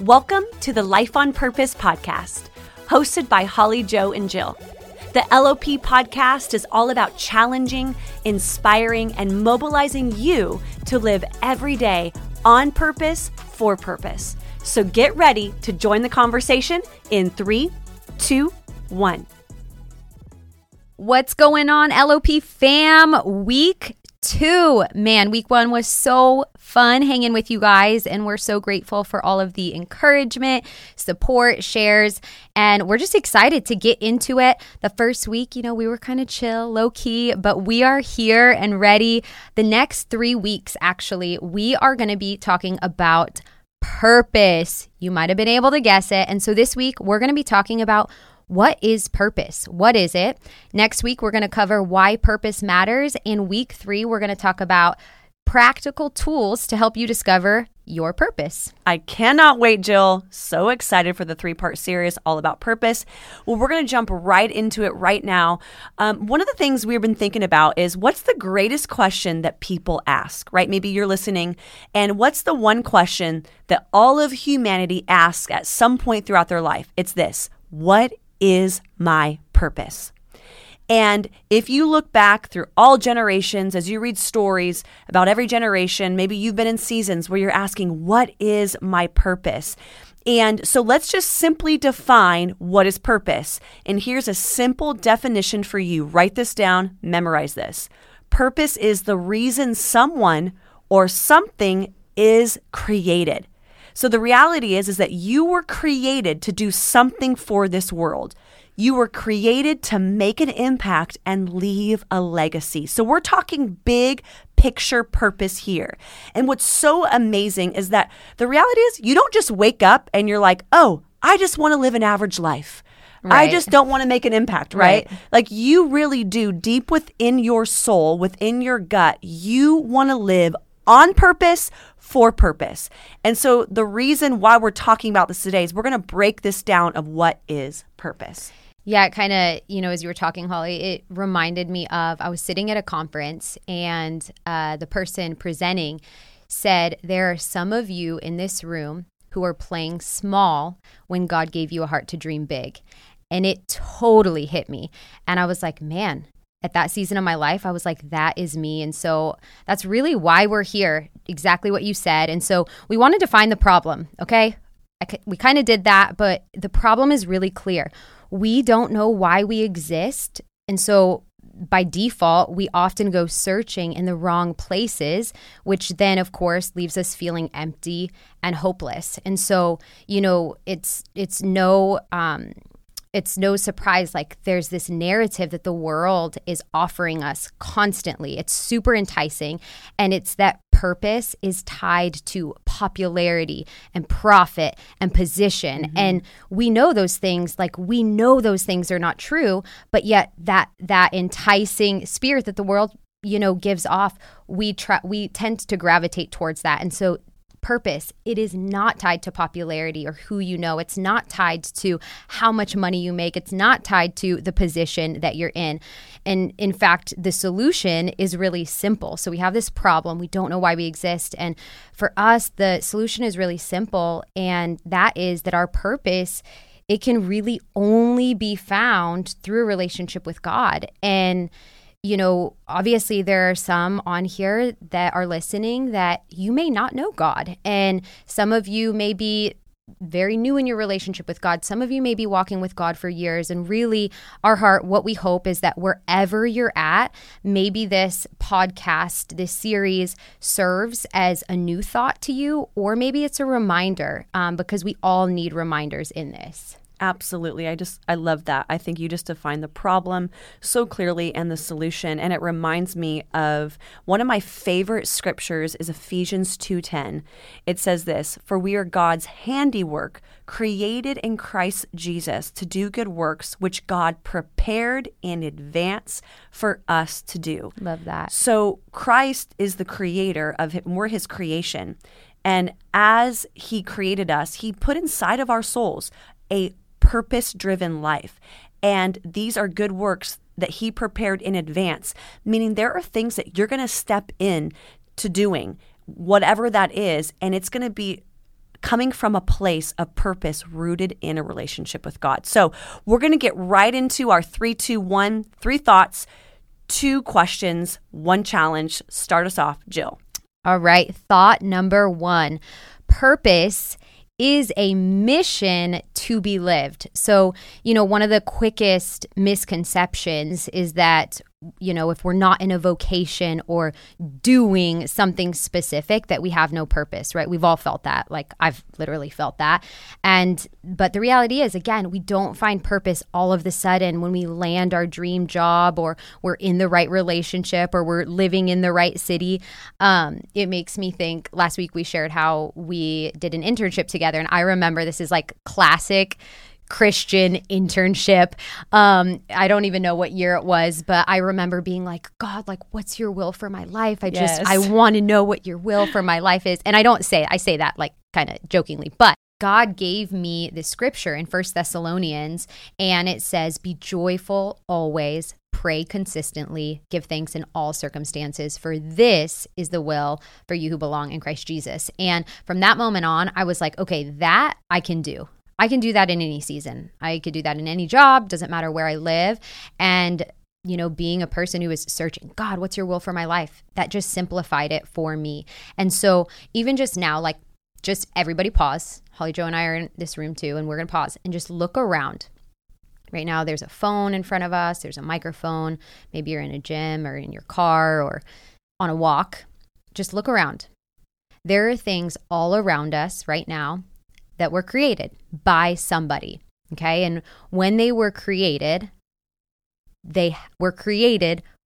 Welcome to the Life on Purpose Podcast, hosted by Holly, Joe, and Jill. The LOP Podcast is all about challenging, inspiring, and mobilizing you to live every day on purpose, for purpose. So get ready to join the conversation in 3, 2, 1. What's going on, LOP fam? Week 2. Man, week 1 was so fun hanging with you guys, and we're so grateful for all of the encouragement, support, shares, and we're just excited to get into it. The first week, we were kind of chill, low-key, but we are here and ready. The next 3 weeks, actually, we are going to be talking about purpose. You might have been able to guess it. And so this week, we're going to be talking about what is purpose? What is it? Next week, we're going to cover why purpose matters. In week 3, we're going to talk about practical tools to help you discover your purpose. I cannot wait, Jill. So excited for the 3-part series all about purpose. Well, we're going to jump right into it right now. One of the things we've been thinking about is what's the greatest question that people ask, right? Maybe you're listening, and what's the one question that all of humanity asks at some point throughout their life? It's this: what is my purpose? And if you look back through all generations, as you read stories about every generation, maybe you've been in seasons where you're asking, what is my purpose? And so let's just simply define what is purpose. And here's a simple definition for you. Write this down, memorize this. Purpose is the reason someone or something is created. So the reality is that you were created to do something for this world. You were created to make an impact and leave a legacy. So we're talking big picture purpose here. And what's so amazing is that the reality is you don't just wake up and you're like, oh, I just want to live an average life. Right. I just don't want to make an impact, right? Like you really do, deep within your soul, within your gut, you want to live on purpose, for purpose. And so the reason why we're talking about this today is we're going to break this down of what is purpose. Yeah, it kind of, as you were talking, Holly, it reminded me of, I was sitting at a conference and the person presenting said, there are some of you in this room who are playing small when God gave you a heart to dream big. And it totally hit me. And I was like, man, at that season of my life, I was like, that is me. And so that's really why we're here, exactly what you said. And so we wanted to find the problem, okay? We kind of did that, but the problem is really clear. We don't know why we exist. And so by default, we often go searching in the wrong places, which then, of course, leaves us feeling empty and hopeless. And so, it's no surprise, like there's this narrative that the world is offering us constantly. It's super enticing. And it's that purpose is tied to popularity and profit and position. Mm-hmm. And we know those things, are not true, but yet that enticing spirit that the world, gives off, we tend to gravitate towards that. And so purpose, it is not tied to popularity or who you know. It's not tied to how much money you make. It's not tied to the position that you're in. And in fact, the solution is really simple. So we have this problem. We don't know why we exist. And for us, the solution is really simple. And that is that our purpose, it can really only be found through a relationship with God. And obviously there are some on here that are listening that you may not know God. And some of you may be very new in your relationship with God. Some of you may be walking with God for years. And really, our heart, what we hope is that wherever you're at, maybe this podcast, this series serves as a new thought to you, or maybe it's a reminder, because we all need reminders in this. Absolutely. I love that. I think you just defined the problem so clearly and the solution. And it reminds me of one of my favorite scriptures is Ephesians 2:10. It says this, for we are God's handiwork, created in Christ Jesus to do good works, which God prepared in advance for us to do. Love that. So Christ is the creator of him. We're his creation. And as he created us, he put inside of our souls a purpose-driven life. And these are good works that he prepared in advance, meaning there are things that you're going to step in to doing, whatever that is, and it's going to be coming from a place of purpose rooted in a relationship with God. So we're going to get right into our 3, 2, 1, 3 thoughts, 2 questions, 1 challenge. Start us off, Jill. All right. Thought number 1, purpose is a mission to be lived. So, one of the quickest misconceptions is that, if we're not in a vocation or doing something specific, that we have no purpose, right? We've all felt that. Like, I've literally felt that. But the reality is, again, we don't find purpose all of the sudden when we land our dream job or we're in the right relationship or we're living in the right city. It makes me think, last week we shared how we did an internship together. And I remember this is like classic Christian internship. I don't even know what year it was, but I remember being like, God, like, what's your will for my life? I want to know what your will for my life is. And I say that like kind of jokingly, but God gave me this scripture in 1 Thessalonians, and it says, be joyful always, pray consistently, give thanks in all circumstances, for this is the will for you who belong in Christ Jesus. And from that moment on, I was like, okay, that I can do. I can do that in any season. I could do that in any job, doesn't matter where I live. And, being a person who is searching, God, what's your will for my life? That just simplified it for me. And so even just now, like, just everybody pause. Holly Jo and I are in this room too, and we're going to pause and just look around. Right now, there's a phone in front of us. There's a microphone. Maybe you're in a gym or in your car or on a walk. Just look around. There are things all around us right now that were created by somebody, okay? And when they were created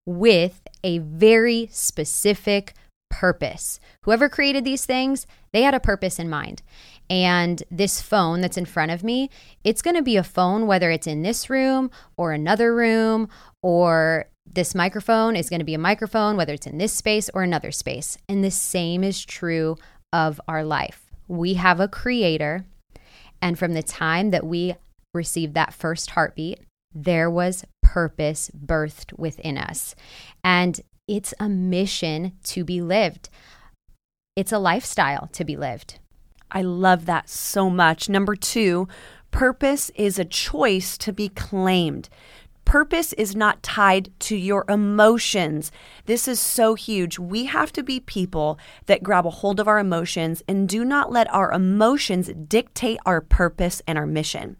with a very specific purpose. Whoever created these things, they had a purpose in mind. And this phone that's in front of me, it's going to be a phone whether it's in this room or another room, or this microphone is going to be a microphone whether it's in this space or another space. And the same is true of our life. We have a creator, and from the time that we received that first heartbeat, there was purpose birthed within us. And it's a mission to be lived. It's a lifestyle to be lived. I love that so much. Number 2, purpose is a choice to be claimed. Purpose is not tied to your emotions. This is so huge. We have to be people that grab a hold of our emotions and do not let our emotions dictate our purpose and our mission.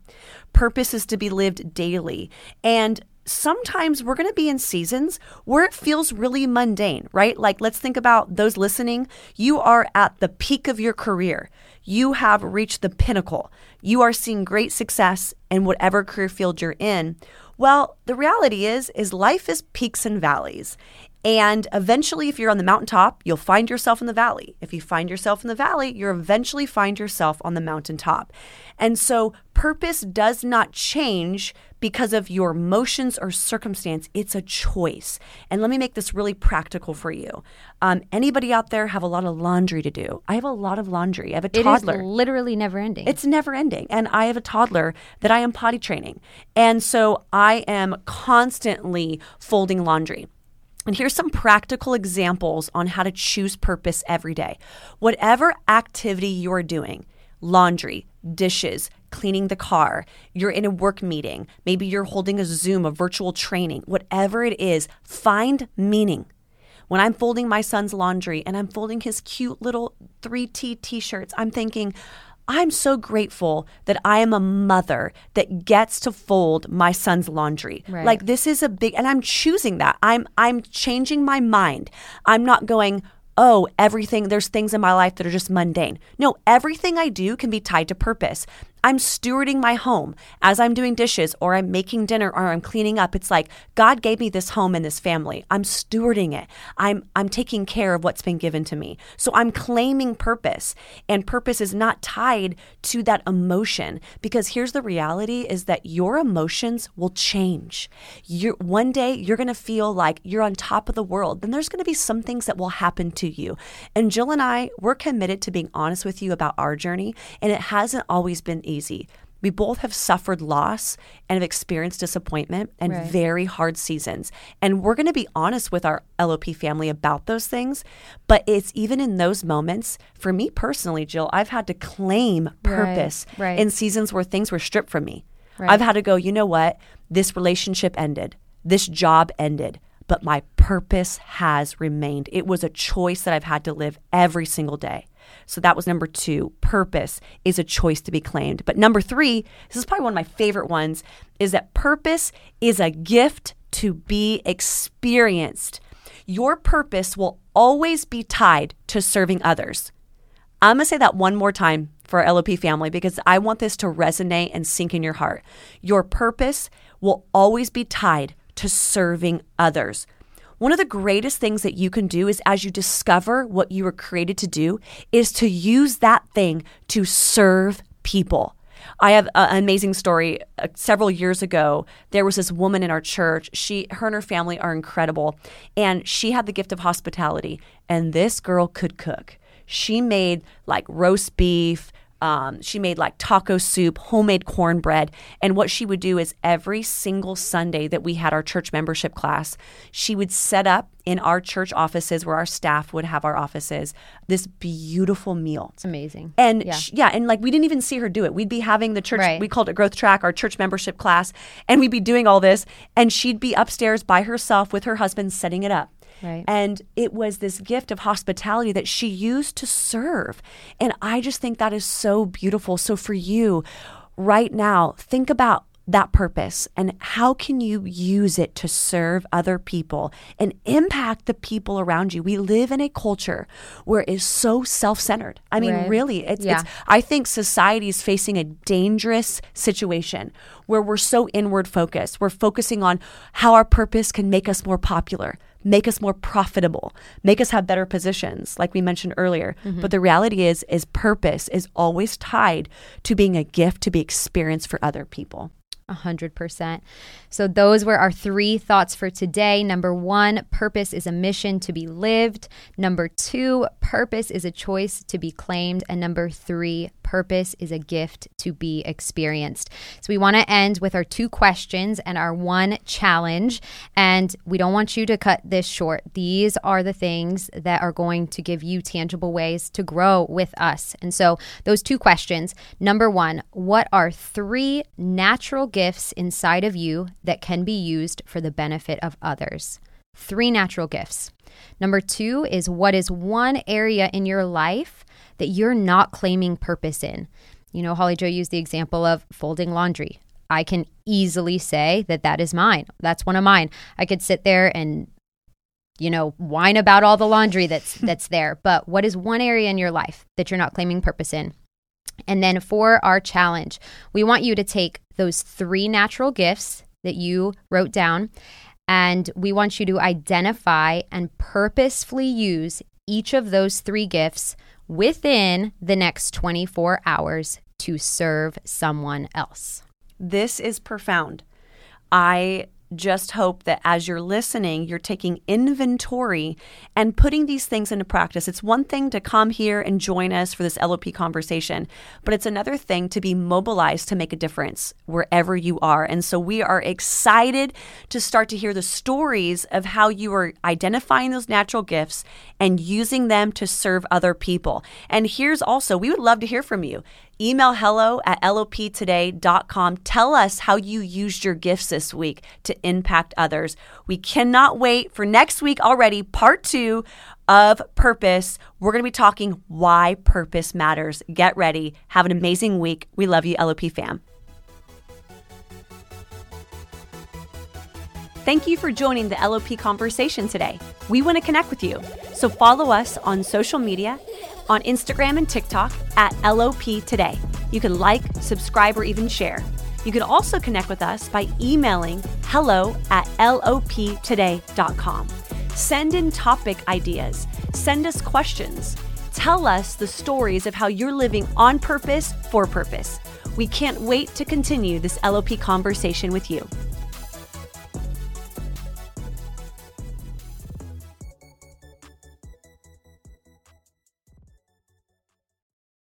Purpose is to be lived daily. And sometimes we're going to be in seasons where it feels really mundane, right? Like, let's think about those listening. You are at the peak of your career. You have reached the pinnacle. You are seeing great success in whatever career field you're in. Well, the reality is life is peaks and valleys. And eventually, if you're on the mountaintop, you'll find yourself in the valley. If you find yourself in the valley, you'll eventually find yourself on the mountaintop. And so purpose does not change because of your emotions or circumstance. It's a choice. And let me make this really practical for you. Anybody out there have a lot of laundry to do? I have a lot of laundry. I have a toddler. It is literally never ending. It's never ending. And I have a toddler that I am potty training. And so I am constantly folding laundry. And here's some practical examples on how to choose purpose every day. Whatever activity you're doing, laundry, dishes, cleaning the car, you're in a work meeting, maybe you're holding a Zoom, a virtual training, whatever it is, find meaning. When I'm folding my son's laundry and I'm folding his cute little 3T t-shirts, I'm thinking, I'm so grateful that I am a mother that gets to fold my son's laundry. Right. Like, this is a big, and I'm choosing that. I'm changing my mind. I'm not going, oh, everything, there's things in my life that are just mundane. No, everything I do can be tied to purpose. I'm stewarding my home as I'm doing dishes or I'm making dinner or I'm cleaning up. It's like, God gave me this home and this family. I'm stewarding it. I'm taking care of what's been given to me. So I'm claiming purpose, and purpose is not tied to that emotion, because here's the reality is that your emotions will change. One day you're going to feel like you're on top of the world. Then there's going to be some things that will happen to you. And Jill and I, we're committed to being honest with you about our journey, and it hasn't always been easy. We both have suffered loss and have experienced disappointment and very hard seasons. And we're going to be honest with our LOP family about those things. But it's even in those moments, for me personally, Jill, I've had to claim purpose in seasons where things were stripped from me. Right. I've had to go, you know what? This relationship ended. This job ended. But my purpose has remained. It was a choice that I've had to live every single day. So that was number two. Purpose is a choice to be claimed. But number three, this is probably one of my favorite ones, is that purpose is a gift to be experienced. Your purpose will always be tied to serving others. I'm going to say that one more time for our LOP family because I want this to resonate and sink in your heart. Your purpose will always be tied to serving others. One of the greatest things that you can do is as you discover what you were created to do is to use that thing to serve people. I have an amazing story. Several years ago, there was this woman in our church. Her and her family are incredible. And she had the gift of hospitality. And this girl could cook. She made like roast beef. She made like taco soup, homemade cornbread. And what she would do is every single Sunday that we had our church membership class, she would set up in our church offices where our staff would have our offices, this beautiful meal. It's amazing. And and like we didn't even see her do it. We'd be having the church, we called it Growth Track, our church membership class, and we'd be doing all this. And she'd be upstairs by herself with her husband setting it up. Right. And it was this gift of hospitality that she used to serve. And I just think that is so beautiful. So for you right now, think about that purpose and how can you use it to serve other people and impact the people around you. We live in a culture where it's so self-centered. I mean, really, it's I think society is facing a dangerous situation where we're so inward focused. We're focusing on how our purpose can make us more popular, make us more profitable, make us have better positions, like we mentioned earlier. Mm-hmm. But the reality is purpose is always tied to being a gift to be experienced for other people. 100%. So those were our three thoughts for today. Number one, purpose is a mission to be lived. Number two, purpose is a choice to be claimed. And number three, purpose is a gift to be experienced. So we want to end with our two questions and our one challenge. And we don't want you to cut this short. These are the things that are going to give you tangible ways to grow with us. And so those two questions. Number one, what are three natural gifts inside of you that can be used for the benefit of others? Three natural gifts. Number two is, what is one area in your life that you're not claiming purpose in? You know, Holly Jo used the example of folding laundry. I can easily say that is mine. That's one of mine. I could sit there and, you know, whine about all the laundry that's there. But what is one area in your life that you're not claiming purpose in? And then for our challenge, we want you to take those three natural gifts that you wrote down, and we want you to identify and purposefully use each of those three gifts within the next 24 hours to serve someone else. This is profound. I just hope that as you're listening, you're taking inventory and putting these things into practice. It's one thing to come here and join us for this LOP conversation, but it's another thing to be mobilized to make a difference wherever you are. And so we are excited to start to hear the stories of how you are identifying those natural gifts and using them to serve other people. And here's also, we would love to hear from you. Email hello@LOPtoday.com. Tell us how you used your gifts this week to impact others. We cannot wait for next week already, part two of purpose. We're going to be talking why purpose matters. Get ready. Have an amazing week. We love you, LOP fam. Thank you for joining the LOP conversation today. We want to connect with you. So follow us on social media, on Instagram and TikTok @LOPtoday. You can like, subscribe, or even share. You can also connect with us by emailing hello@LOPtoday.com. Send in topic ideas. Send us questions. Tell us the stories of how you're living on purpose for purpose. We can't wait to continue this LOP conversation with you.